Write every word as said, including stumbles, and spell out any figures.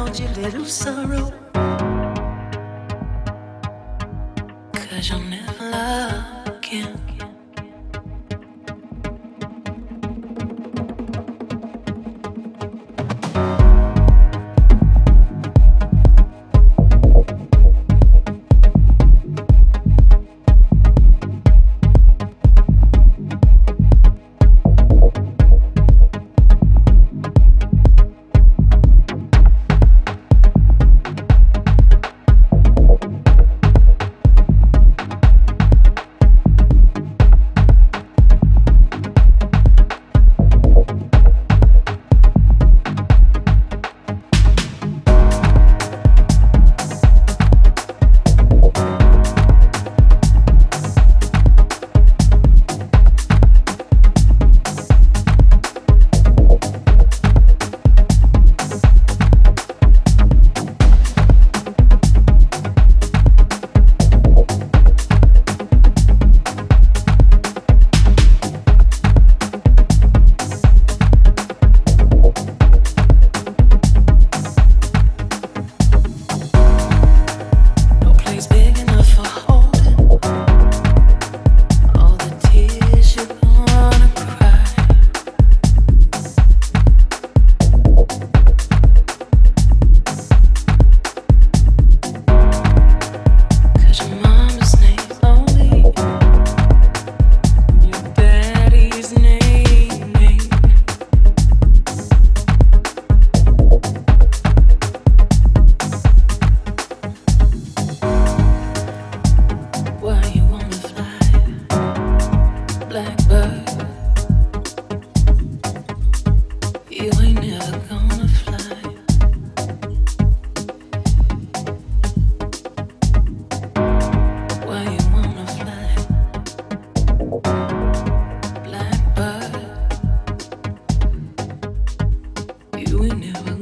hold your little sorrow, cause you'll never love again. We never